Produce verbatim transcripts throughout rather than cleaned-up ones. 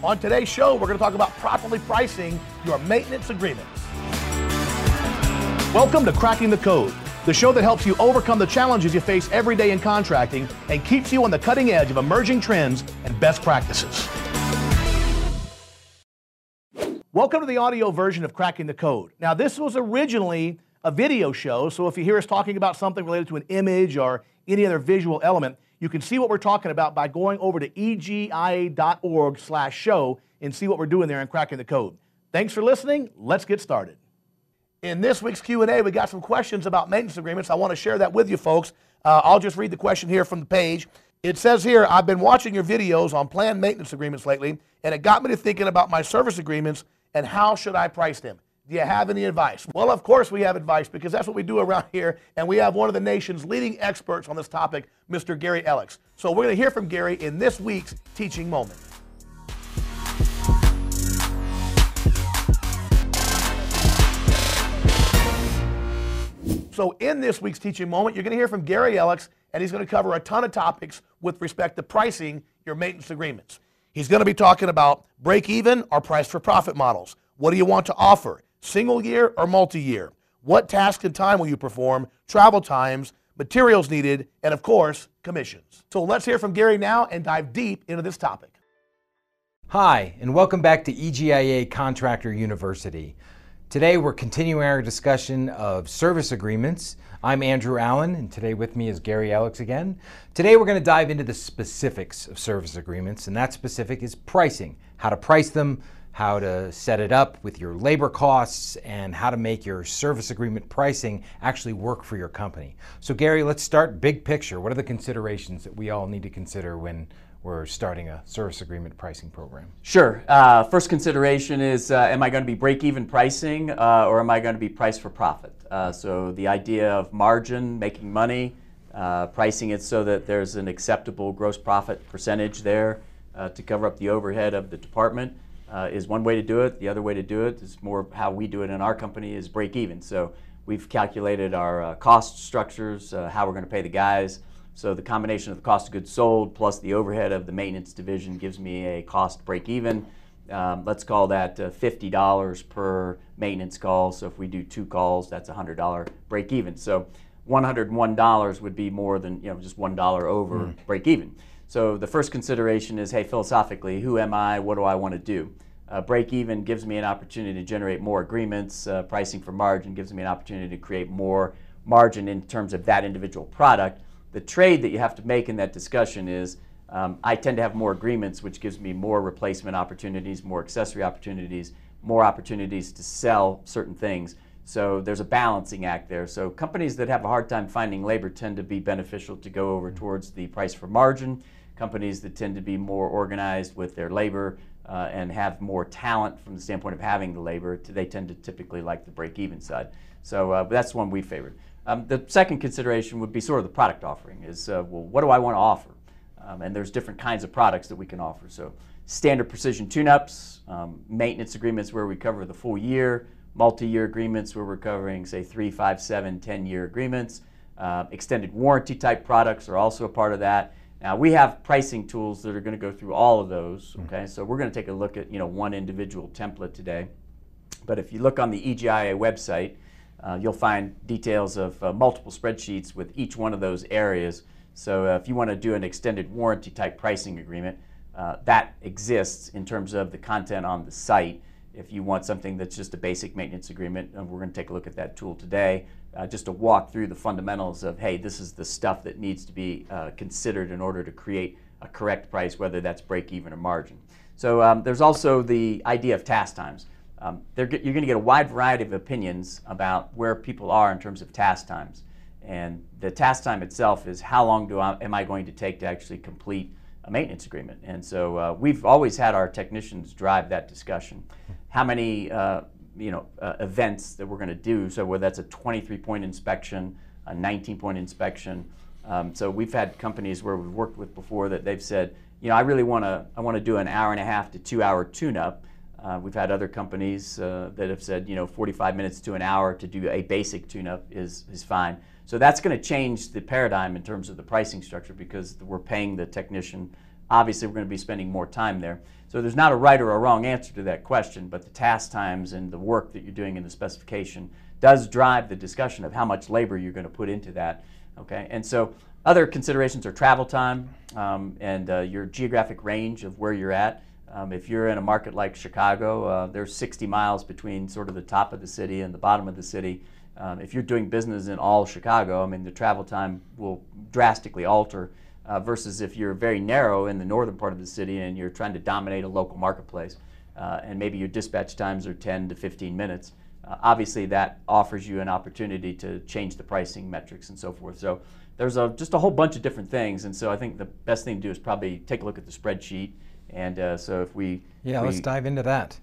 On today's show, we're going to talk about properly pricing your maintenance agreements. Welcome to Cracking the Code, the show that helps you overcome the challenges you face every day in contracting and keeps you on the cutting edge of emerging trends and best practices. Welcome to the audio version of Cracking the Code. Now, this was originally a video show, so if you hear us talking about something related to an image or any other visual element, you can see what we're talking about by going over to E G I A dot org slash show and see what we're doing there in Cracking the Code. Thanks for listening. Let's get started. In this week's Q and A, we got some questions about maintenance agreements. I want to share that with you folks. Uh, I'll just read the question here from the page. It says here, I've been watching your videos on planned maintenance agreements lately, and it got me to thinking about my service agreements and how should I price them. Do you have any advice? Well, of course we have advice, because that's what we do around here, and we have one of the nation's leading experts on this topic, Mister Gary Ellix. So we're going to hear from Gary in this week's Teaching Moment. So in this week's Teaching Moment, you're going to hear from Gary Ellix, and he's going to cover a ton of topics with respect to pricing your maintenance agreements. He's going to be talking about break-even or price-for-profit models. What do you want to offer? Single-year or multi-year? What task and time will you perform? Travel times, materials needed, and of course, commissions. So let's hear from Gary now and dive deep into this topic. Hi, and welcome back to E G I A Contractor University. Today we're continuing our discussion of service agreements. I'm Andrew Allen, and today with me is Gary Ellix again. Today we're going to dive into the specifics of service agreements, and that specific is pricing. How to price them, how to set it up with your labor costs, and how to make your service agreement pricing actually work for your company. So Gary, let's start big picture. What are the considerations that we all need to consider when we're starting a service agreement pricing program? Sure. Uh, first consideration is, uh, am I going to be break-even pricing uh, or am I going to be price for profit? Uh, so the idea of margin, making money, uh, pricing it so that there's an acceptable gross profit percentage there uh, to cover up the overhead of the department uh, is one way to do it. The other way to do it is more how we do it in our company is break-even. So we've calculated our uh, cost structures, uh, how we're going to pay the guys. So the combination of the cost of goods sold plus the overhead of the maintenance division gives me a cost break even. Um, let's call that uh, fifty dollars per maintenance call. So if we do two calls, that's a one hundred dollar break even. So one hundred one dollars would be more than, you know, just one dollar over mm. break even. So the first consideration is, hey, philosophically, who am I? What do I want to do? Uh, break even gives me an opportunity to generate more agreements. Uh, pricing for margin gives me an opportunity to create more margin in terms of that individual product. The trade that you have to make in that discussion is um, I tend to have more agreements, which gives me more replacement opportunities, more accessory opportunities, more opportunities to sell certain things. So there's a balancing act there. So companies that have a hard time finding labor tend to be beneficial to go over towards the price for margin. Companies that tend to be more organized with their labor uh, and have more talent from the standpoint of having the labor, they tend to typically like the break-even side. So uh, that's one we favor. Um, the second consideration would be sort of the product offering is, uh, well, what do I want to offer? Um, and there's different kinds of products that we can offer. So standard precision tune-ups, um, maintenance agreements where we cover the full year, multi-year agreements where we're covering, say, three, five, seven, ten-year agreements. Uh, extended warranty type products are also a part of that. Now, we have pricing tools that are going to go through all of those, okay? Mm-hmm. So we're going to take a look at, you know, one individual template today. But if you look on the E G I A website, Uh, you'll find details of uh, multiple spreadsheets with each one of those areas. So uh, if you want to do an extended warranty type pricing agreement, uh, that exists in terms of the content on the site. If you want something that's just a basic maintenance agreement, and we're going to take a look at that tool today, uh, just to walk through the fundamentals of, hey, this is the stuff that needs to be uh, considered in order to create a correct price, whether that's break even or margin. So um, there's also the idea of task times. Um, you're going to get a wide variety of opinions about where people are in terms of task times. And the task time itself is how long do I, am I going to take to actually complete a maintenance agreement. And so uh, we've always had our technicians drive that discussion. How many uh, you know, uh, events that we're going to do, so whether that's a twenty-three point inspection, a nineteen point inspection. Um, so we've had companies where we've worked with before that they've said, you know, I really want to, I want to do an hour and a half to two hour tune-up. Uh, we've had other companies uh, that have said, you know, forty-five minutes to an hour to do a basic tune-up is, is fine. So that's going to change the paradigm in terms of the pricing structure, because we're paying the technician obviously we're going to be spending more time there. So there's not a right or a wrong answer to that question, but the task times and the work that you're doing in the specification does drive the discussion of how much labor you're going to put into that. Okay, and so other considerations are travel time um, and uh, your geographic range of where you're at. Um, if you're in a market like Chicago, uh, there's sixty miles between sort of the top of the city and the bottom of the city. Um, if you're doing business in all Chicago, I mean, the travel time will drastically alter uh, versus if you're very narrow in the northern part of the city and you're trying to dominate a local marketplace uh, and maybe your dispatch times are ten to fifteen minutes. Uh, obviously, that offers you an opportunity to change the pricing metrics and so forth. So there's a, just a whole bunch of different things. And so I think the best thing to do is probably take a look at the spreadsheet. And uh, so if we... Yeah, we let's dive into that.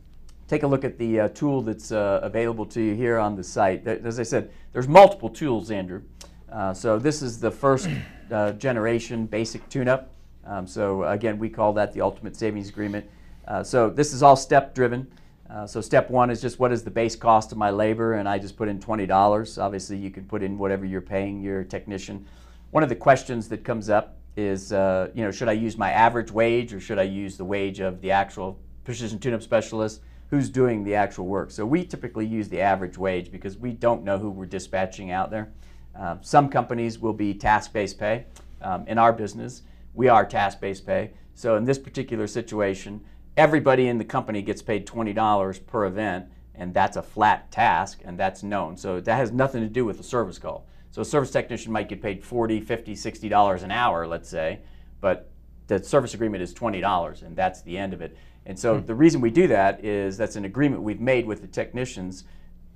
Take a look at the uh, tool that's uh, available to you here on the site. As I said, there's multiple tools, Andrew. Uh, so this is the first uh, generation basic tune-up. Um, so again, we call that the Ultimate Savings Agreement. Uh, so this is all step-driven. Uh, so step one is just what is the base cost of my labor, and I just put in twenty dollars. Obviously, you can put in whatever you're paying your technician. One of the questions that comes up is, uh, you know, should I use my average wage or should I use the wage of the actual precision tune-up specialist who's doing the actual work? So we typically use the average wage because we don't know who we're dispatching out there. Uh, some companies will be task-based pay. Um, in our business, we are task-based pay. So in this particular situation, everybody in the company gets paid twenty dollars per event, and that's a flat task, and that's known. So that has nothing to do with the service call. So a service technician might get paid forty, fifty, sixty dollars an hour, let's say, but the service agreement is twenty dollars, and that's the end of it. And so hmm. the reason we do that is that's an agreement we've made with the technicians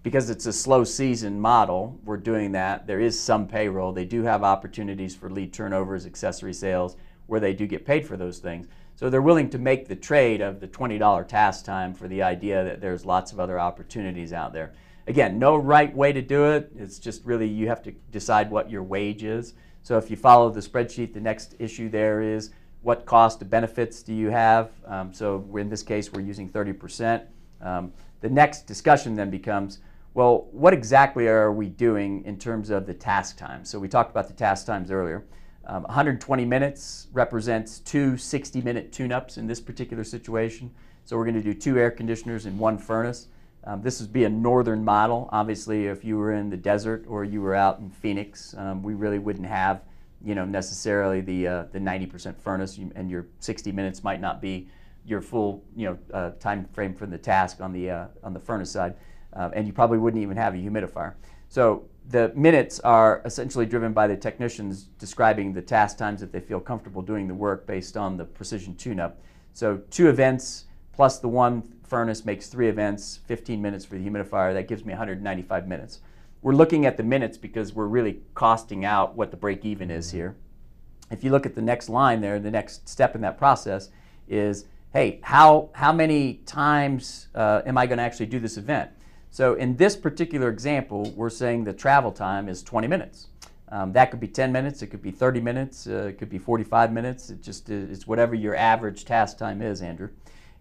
because it's a slow season model. We're doing that. There is some payroll. They do have opportunities for lead turnovers, accessory sales, where they do get paid for those things. So they're willing to make the trade of the twenty dollar task time for the idea that there's lots of other opportunities out there. Again, no right way to do it. It's just really you have to decide what your wage is. So if you follow the spreadsheet, the next issue there is what cost of benefits do you have? Um, so in this case, we're using thirty percent. Um, the next discussion then becomes, well, what exactly are we doing in terms of the task time? So we talked about the task times earlier. Um, one hundred twenty minutes represents two sixty minute tune-ups in this particular situation. So we're going to do two air conditioners and one furnace. Um, this would be a northern model. Obviously, if you were in the desert or you were out in Phoenix, um, we really wouldn't have, you know, necessarily the uh, the ninety percent furnace, you, and your sixty minutes might not be your full, you know, uh, time frame for the task on the uh, on the furnace side, uh, and you probably wouldn't even have a humidifier. So the minutes are essentially driven by the technicians describing the task times that they feel comfortable doing the work based on the precision tune-up. So two events plus the one furnace makes three events, fifteen minutes for the humidifier. That gives me one hundred ninety-five minutes. We're looking at the minutes because we're really costing out what the break-even is here. If you look at the next line there, the next step in that process is, hey, how, how many times uh, am I going to actually do this event? So in this particular example, we're saying the travel time is twenty minutes. Um, that could be ten minutes, it could be thirty minutes, uh, it could be forty-five minutes. It just it's whatever your average task time is, Andrew.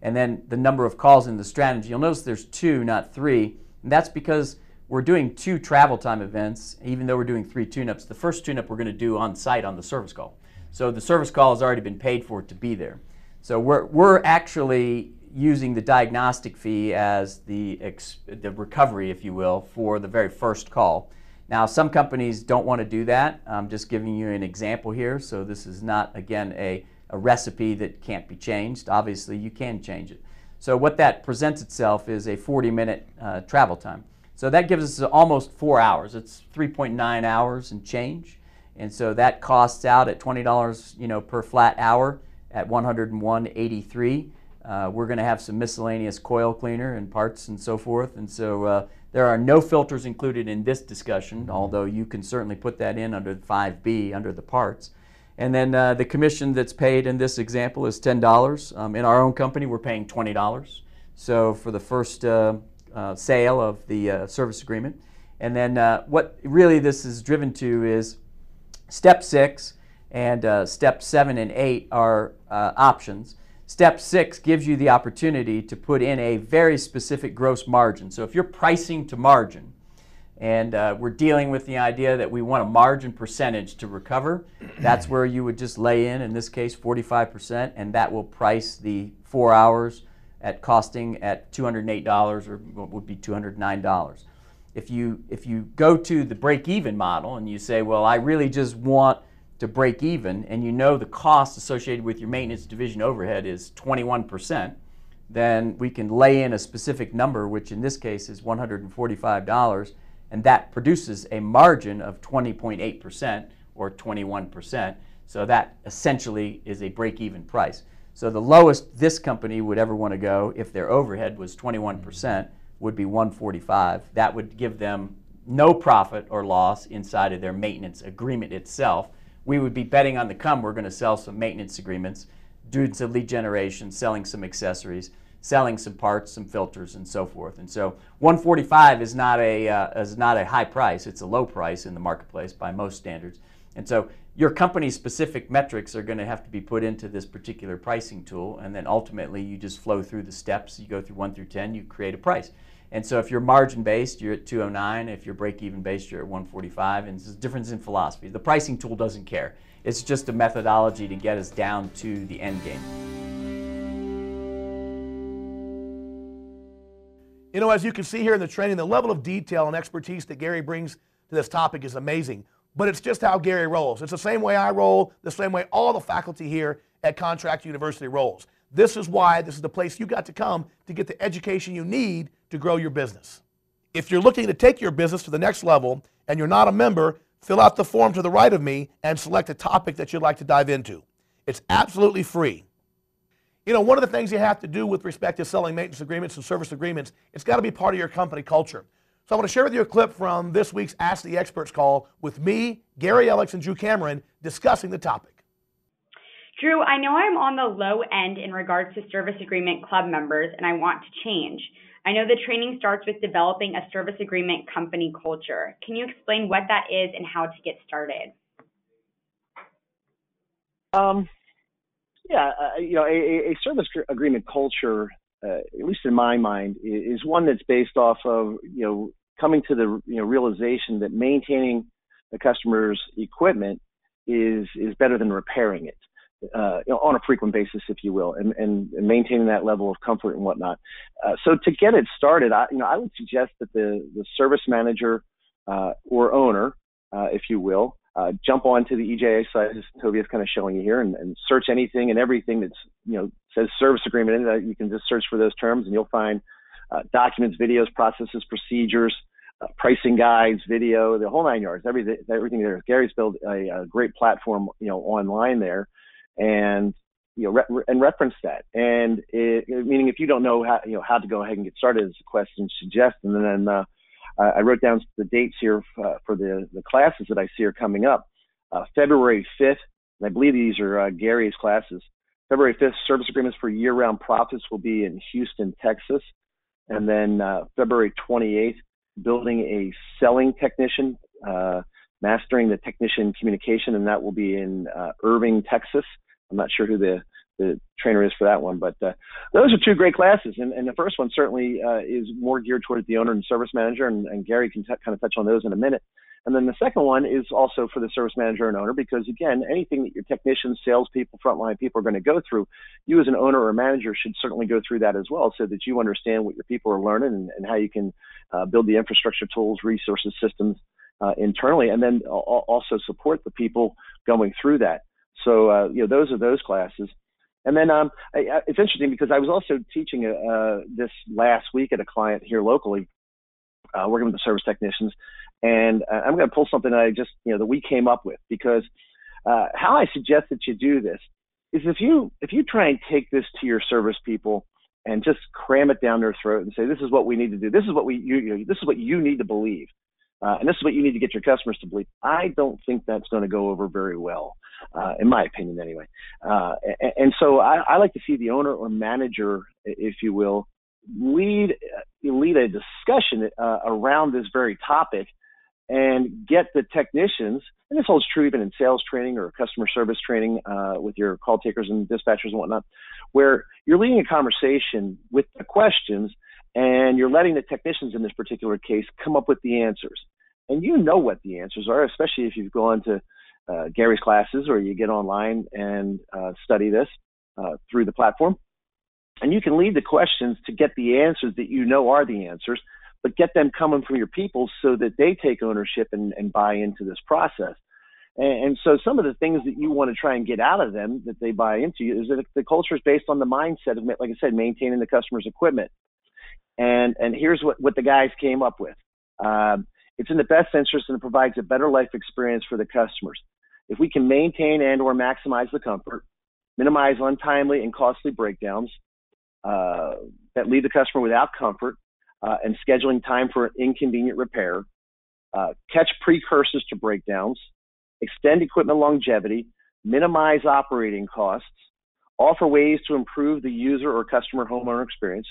And then the number of calls in the strategy. You'll notice there's two, not three. And that's because we're doing two travel time events, even though we're doing three tune-ups. The first tune-up we're going to do on site on the service call. So the service call has already been paid for to be there. So we're, we're actually using the diagnostic fee as the, ex, the recovery, if you will, for the very first call. Now, some companies don't want to do that. I'm just giving you an example here. So this is not, again, a a recipe that can't be changed. Obviously, you can change it. So what that presents itself is a forty minute uh, travel time. So that gives us almost four hours. It's three point nine hours and change. And so that costs out at twenty dollars, you know, per flat hour at one hundred one eighty-three. Uh, we're going to have some miscellaneous coil cleaner and parts and so forth. And so uh, there are no filters included in this discussion, although you can certainly put that in under five B, under the parts. And then uh, the commission that's paid in this example is ten dollars. Um, in our own company, we're paying twenty dollars. So for the first uh, uh, sale of the uh, service agreement. And then uh, what really this is driven to is step six and uh, step seven and eight are uh, options. Step six gives you the opportunity to put in a very specific gross margin. So if you're pricing to margin, And uh, we're dealing with the idea that we want a margin percentage to recover. That's where you would just lay in, in this case, forty-five percent, and that will price the four hours at costing at two hundred eight dollars, or what would be two hundred nine dollars. If you, if you go to the break-even model and you say, well, I really just want to break even, and you know the cost associated with your maintenance division overhead is twenty-one percent, then we can lay in a specific number, which in this case is one hundred forty-five dollars, and that produces a margin of twenty point eight percent or twenty-one percent. So that essentially is a break-even price. So the lowest this company would ever want to go, if their overhead was twenty-one percent, would be one hundred forty-five dollars. That would give them no profit or loss inside of their maintenance agreement itself. We would be betting on the come, we're going to sell some maintenance agreements, do some lead generation, selling some accessories, selling some parts, some filters, and so forth. And so one hundred forty-five dollars is not a, uh, is not a high price. It's a low price in the marketplace by most standards. And so your company-specific metrics are going to have to be put into this particular pricing tool, and then ultimately you just flow through the steps. You go through one through ten, you create a price. And so if you're margin-based, you're at two hundred nine. If you're break-even based, you're at one hundred forty-five. And there's a difference in philosophy. The pricing tool doesn't care. It's just a methodology to get us down to the end game. You know, as you can see here in the training, the level of detail and expertise that Gary brings to this topic is amazing. But it's just how Gary rolls. It's the same way I roll, the same way all the faculty here at Contractor University rolls. This is why this is the place you got to come to get the education you need to grow your business. If you're looking to take your business to the next level and you're not a member, fill out the form to the right of me and select a topic that you'd like to dive into. It's absolutely free. You know, one of the things you have to do with respect to selling maintenance agreements and service agreements, it's got to be part of your company culture. So I want to share with you a clip from this week's Ask the Experts call with me, Gary Ellix, and Drew Cameron discussing the topic. Drew, I know I'm on the low end in regards to service agreement club members, and I want to change. I know the training starts with developing a service agreement company culture. Can you explain what that is and how to get started? Um, yeah, uh, you know, a, a service agreement culture, uh, at least in my mind, is one that's based off of, you know, coming to the you know, realization that maintaining the customer's equipment is, is better than repairing it. Uh, you know, on a frequent basis, if you will, and, and, and maintaining that level of comfort and whatnot. Uh, so to get it started, I, you know, I would suggest that the, the service manager uh, or owner, uh, if you will, uh, jump onto the E G I A site, as Toby is kind of showing you here, and, and search anything and everything that's, you know, says service agreement. And you can just search for those terms, and you'll find uh, documents, videos, processes, procedures, uh, pricing guides, video, the whole nine yards, everything, everything there. Gary's built a, a great platform, you know, online there. And you know, re and reference that. And it, meaning, if you don't know how you know how to go ahead and get started, as the question suggests. And then uh, I wrote down the dates here uh, for the the classes that I see are coming up. Uh, February fifth, and I believe these are uh, Gary's classes. February fifth, service agreements for year-round profits will be in Houston, Texas. And then uh, February twenty-eighth, building a selling technician, uh, mastering the technician communication, and that will be in uh, Irving, Texas. I'm not sure who the, the trainer is for that one, but uh, those are two great classes. And, and the first one certainly uh, is more geared towards the owner and service manager, and, and Gary can kind of touch on those in a minute. And then the second one is also for the service manager and owner, because again, anything that your technicians, salespeople, frontline people are going to go through, you as an owner or manager should certainly go through that as well, so that you understand what your people are learning and, and how you can uh, build the infrastructure, tools, resources, systems uh, internally, and then also support the people going through that. So, uh, you know, those are those classes. And then um, I, I, it's interesting because I was also teaching uh, this last week at a client here locally, uh, working with the service technicians. And uh, I'm going to pull something that I just, you know, that we came up with, because uh, how I suggest that you do this is if you, if you try and take this to your service people and just cram it down their throat and say, this is what we need to do. This is what we, you, you know, this is what you need to believe. Uh, and this is what you need to get your customers to believe. I don't think that's going to go over very well, uh, in my opinion anyway. Uh, and, and so I, I like to see the owner or manager, if you will, lead, lead a discussion uh, around this very topic and get the technicians, and this holds true even in sales training or customer service training uh, with your call takers and dispatchers and whatnot, where you're leading a conversation with the questions and you're letting the technicians in this particular case come up with the answers. And you know what the answers are, especially if you've gone to uh, Gary's classes or you get online and uh, study this uh, through the platform. And you can lead the questions to get the answers that you know are the answers, but get them coming from your people so that they take ownership and, and buy into this process. And, and so some of the things that you want to try and get out of them that they buy into is that the culture is based on the mindset of, like I said, maintaining the customer's equipment. And, and here's what, what the guys came up with. Um, it's in the best interest and it provides a better life experience for the customers. If we can maintain and or maximize the comfort, minimize untimely and costly breakdowns, Uh, that leave the customer without comfort uh, and scheduling time for inconvenient repair, uh, catch precursors to breakdowns, extend equipment longevity, minimize operating costs, offer ways to improve the user or customer homeowner experience,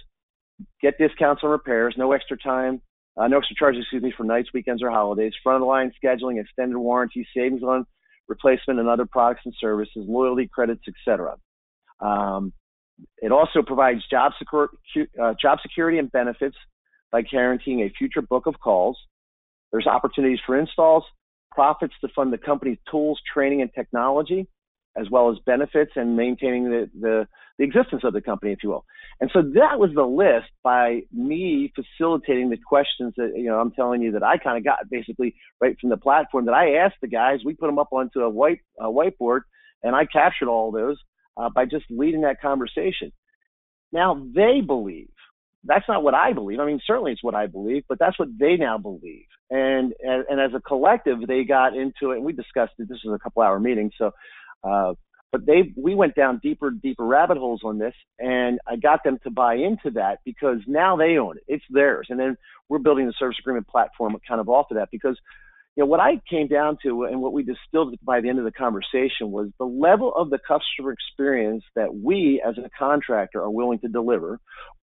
get discounts on repairs, no extra time, uh, no extra charges, excuse me, for nights, weekends, or holidays, frontline scheduling, extended warranty, savings on replacement and other products and services, loyalty credits, et cetera. Um, It also provides job, secure, uh, job security and benefits by guaranteeing a future book of calls. There's opportunities for installs, profits to fund the company's tools, training, and technology, as well as benefits and maintaining the, the, the existence of the company, if you will. And so that was the list by me facilitating the questions that, you know, I'm telling you that I kind of got basically right from the platform that I asked the guys. We put them up onto a, white, a whiteboard, and I captured all those. Uh, by just leading that conversation. Now they believe. That's not what I believe. I mean, certainly it's what I believe, but that's what they now believe. And and, and as a collective, they got into it, and we discussed it. This was a couple-hour meeting, so. Uh, but they we went down deeper, deeper rabbit holes on this, and I got them to buy into that because now they own it. It's theirs, and then we're building the service agreement platform kind of off of that because. You know, what I came down to and what we distilled by the end of the conversation was the level of the customer experience that we as a contractor are willing to deliver,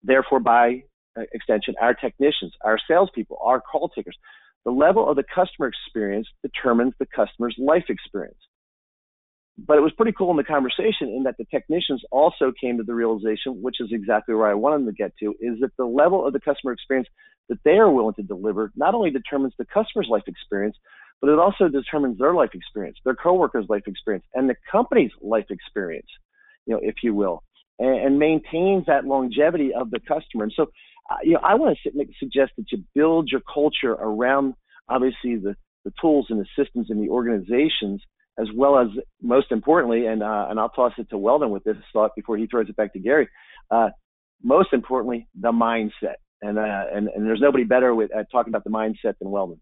therefore by extension, our technicians, our salespeople, our call takers. The level of the customer experience determines the customer's life experience. But it was pretty cool in the conversation in that the technicians also came to the realization, which is exactly where I wanted them to get to, is that the level of the customer experience that they are willing to deliver not only determines the customer's life experience, but it also determines their life experience, their coworkers' life experience, and the company's life experience, you know, if you will, and, and maintains that longevity of the customer. And so, uh, you know, I want to suggest that you build your culture around, obviously, the, the tools and the systems and the organizations, as well as, most importantly, and uh, and I'll toss it to Weldon with this thought before he throws it back to Gary, uh, most importantly, the mindset. And, uh, and and there's nobody better with, at talking about the mindset than Weldon.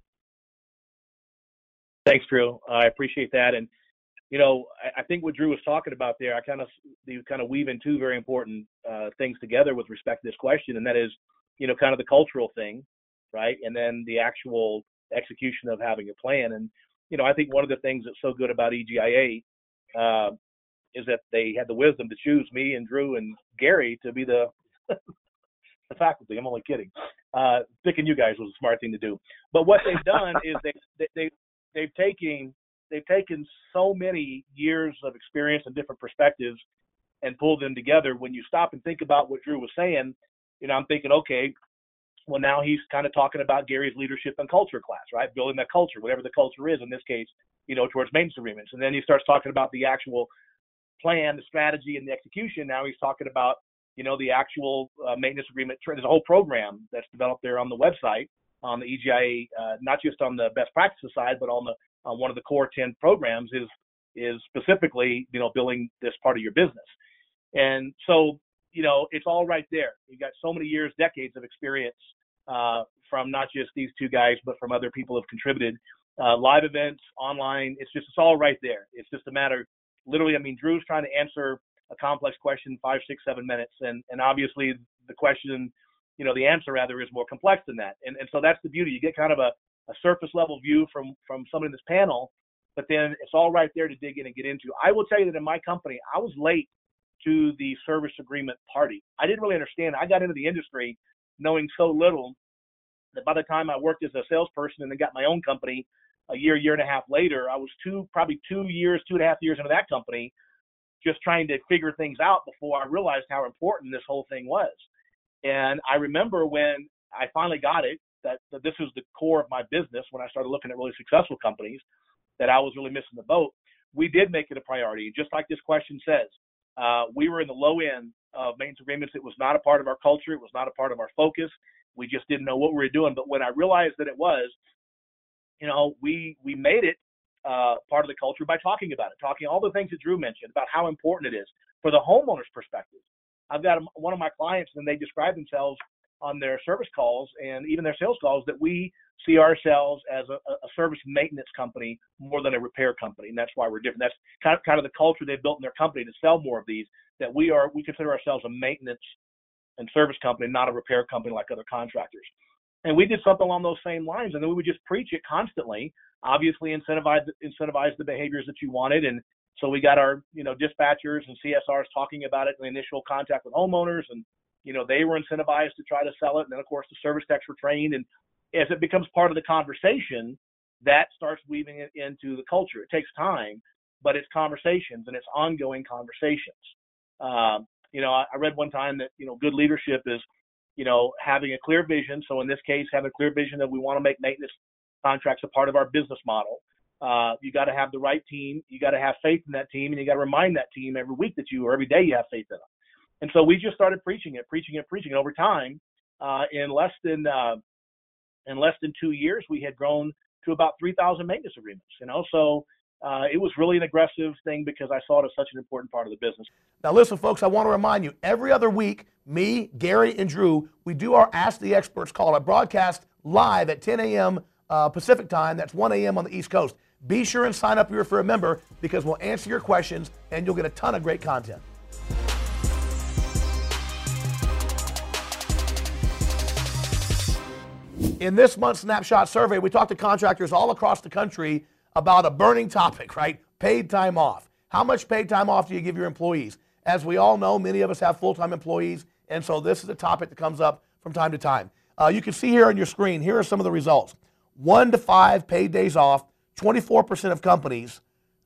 Thanks, Drew. I appreciate that. And, you know, I, I think what Drew was talking about there, I kind of, you kind of weave in two very important uh, things together with respect to this question, and that is, you know, kind of the cultural thing, right? And then the actual execution of having a plan. And, you know, I think one of the things that's so good about E G I A uh, is that they had the wisdom to choose me and Drew and Gary to be the, the faculty. I'm only kidding. Uh, picking you guys was a smart thing to do. But what they've done is they, they they they've taken they've taken so many years of experience and different perspectives and pulled them together. When you stop and think about what Drew was saying, you know, I'm thinking, okay. Well, now he's kind of talking about Gary's leadership and culture class, right? Building that culture, whatever the culture is, in this case, you know, towards maintenance agreements. And then he starts talking about the actual plan, the strategy, and the execution. Now he's talking about, you know, the actual uh, maintenance agreement. There's a whole program that's developed there on the website, on the E G I A, uh, not just on the best practices side, but on the on one of the core ten programs is is specifically, you know, building this part of your business. And so, you know, it's all right there. You've got so many years, decades of experience uh, from not just these two guys, but from other people who have contributed. Uh, live events, online, it's just, it's all right there. It's just a matter, literally, I mean, Drew's trying to answer a complex question in five, six, seven minutes. And, and obviously the question, you know, the answer rather is more complex than that. And and so that's the beauty. You get kind of a, a surface level view from, from somebody in this panel, but then it's all right there to dig in and get into. I will tell you that in my company, I was late to the service agreement party. I didn't really understand. I got into the industry knowing so little that by the time I worked as a salesperson and then got my own company a year, year and a half later, I was two, probably two years, two and a half years into that company, just trying to figure things out before I realized how important this whole thing was. And I remember when I finally got it, that, that this was the core of my business when I started looking at really successful companies, that I was really missing the boat. We did make it a priority. Just like this question says, uh, we were in the low end of maintenance agreements. It was not a part of our culture. It was not a part of our focus. We just didn't know what we were doing. But when I realized that it was, you know, we, we made it uh, part of the culture by talking about it, talking all the things that Drew mentioned about how important it is for the homeowner's perspective. I've got one of my clients, and they describe themselves on their service calls and even their sales calls that we see ourselves as a, a service maintenance company more than a repair company. And that's why we're different. That's kind of, kind of the culture they built in their company to sell more of these, that we are, we consider ourselves a maintenance and service company, not a repair company like other contractors. And we did something along those same lines. And then we would just preach it constantly, obviously incentivize, incentivize the behaviors that you wanted. And so we got our, you know, dispatchers and C S Rs talking about it in the initial contact with homeowners, and, you know, they were incentivized to try to sell it. And then, of course, the service techs were trained. And as it becomes part of the conversation, that starts weaving it into the culture. It takes time, but it's conversations, and it's ongoing conversations. Um, you know, I, I read one time that, you know, good leadership is, you know, having a clear vision. So in this case, having a clear vision that we want to make maintenance contracts a part of our business model. Uh, you got to have the right team. You got to have faith in that team, and you got to remind that team every week that you, or every day, you have faith in them. And so we just started preaching it, preaching it, preaching it. Over time, uh, in less than uh, in less than two years, we had grown to about three thousand maintenance agreements. You know, so uh, it was really an aggressive thing because I saw it as such an important part of the business. Now, listen, folks, I want to remind you: every other week, me, Gary, and Drew, we do our Ask the Experts call. I broadcast live at ten a m Uh, Pacific time. That's one a m on the East Coast. Be sure and sign up here for a member, because we'll answer your questions and you'll get a ton of great content. In this month's Snapshot survey, we talked to contractors all across the country about a burning topic, right? Paid time off. How much paid time off do you give your employees? As we all know, many of us have full-time employees, and so this is a topic that comes up from time to time. Uh, you can see here on your screen, here are some of the results. One to five paid days off. twenty-four percent of companies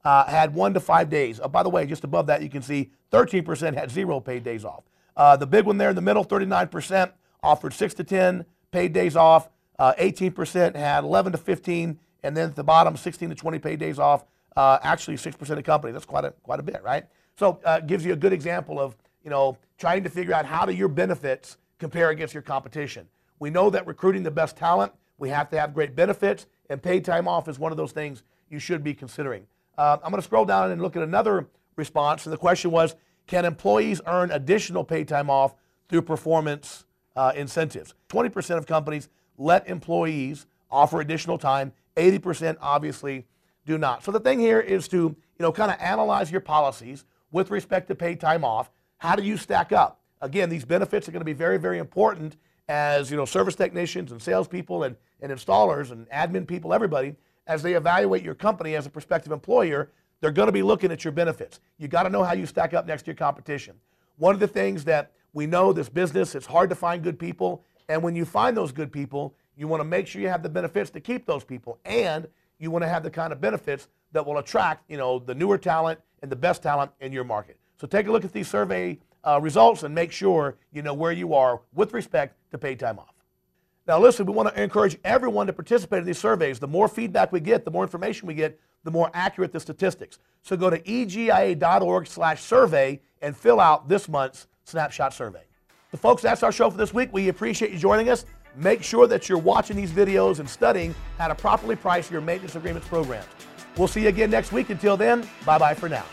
uh, had one to five days. Oh, by the way, just above that, you can see thirteen percent had zero paid days off. Uh, the big one there in the middle, thirty-nine percent offered six to ten paid days off. Uh, eighteen percent had eleven to fifteen. And then at the bottom, sixteen to twenty paid days off. Uh, actually, six percent of companies. That's quite a, quite a bit, right? So it uh, gives you a good example of, you know, trying to figure out how do your benefits compare against your competition. We know that recruiting the best talent, we have to have great benefits, and paid time off is one of those things you should be considering. Uh, I'm going to scroll down and look at another response, and the question was, can employees earn additional paid time off through performance uh, incentives? twenty percent of companies let employees offer additional time. eighty percent obviously do not. So the thing here is to, you know, kind of analyze your policies with respect to paid time off. How do you stack up? Again, these benefits are going to be very, very important as, you know, service technicians and salespeople and, and installers and admin people, everybody, as they evaluate your company as a prospective employer, they're going to be looking at your benefits. You got to know how you stack up next to your competition. One of the things that we know, this business, it's hard to find good people. And when you find those good people, you want to make sure you have the benefits to keep those people. And you want to have the kind of benefits that will attract, you know, the newer talent and the best talent in your market. So take a look at these survey Uh, results and make sure you know where you are with respect to paid time off. Now listen, we want to encourage everyone to participate in these surveys. The more feedback we get, the more information we get, the more accurate the statistics. So go to E G I A dot org slash survey and fill out this month's Snapshot survey. So folks, that's our show for this week. We appreciate you joining us. Make sure that you're watching these videos and studying how to properly price your maintenance agreements programs. We'll see you again next week. Until then, bye-bye for now.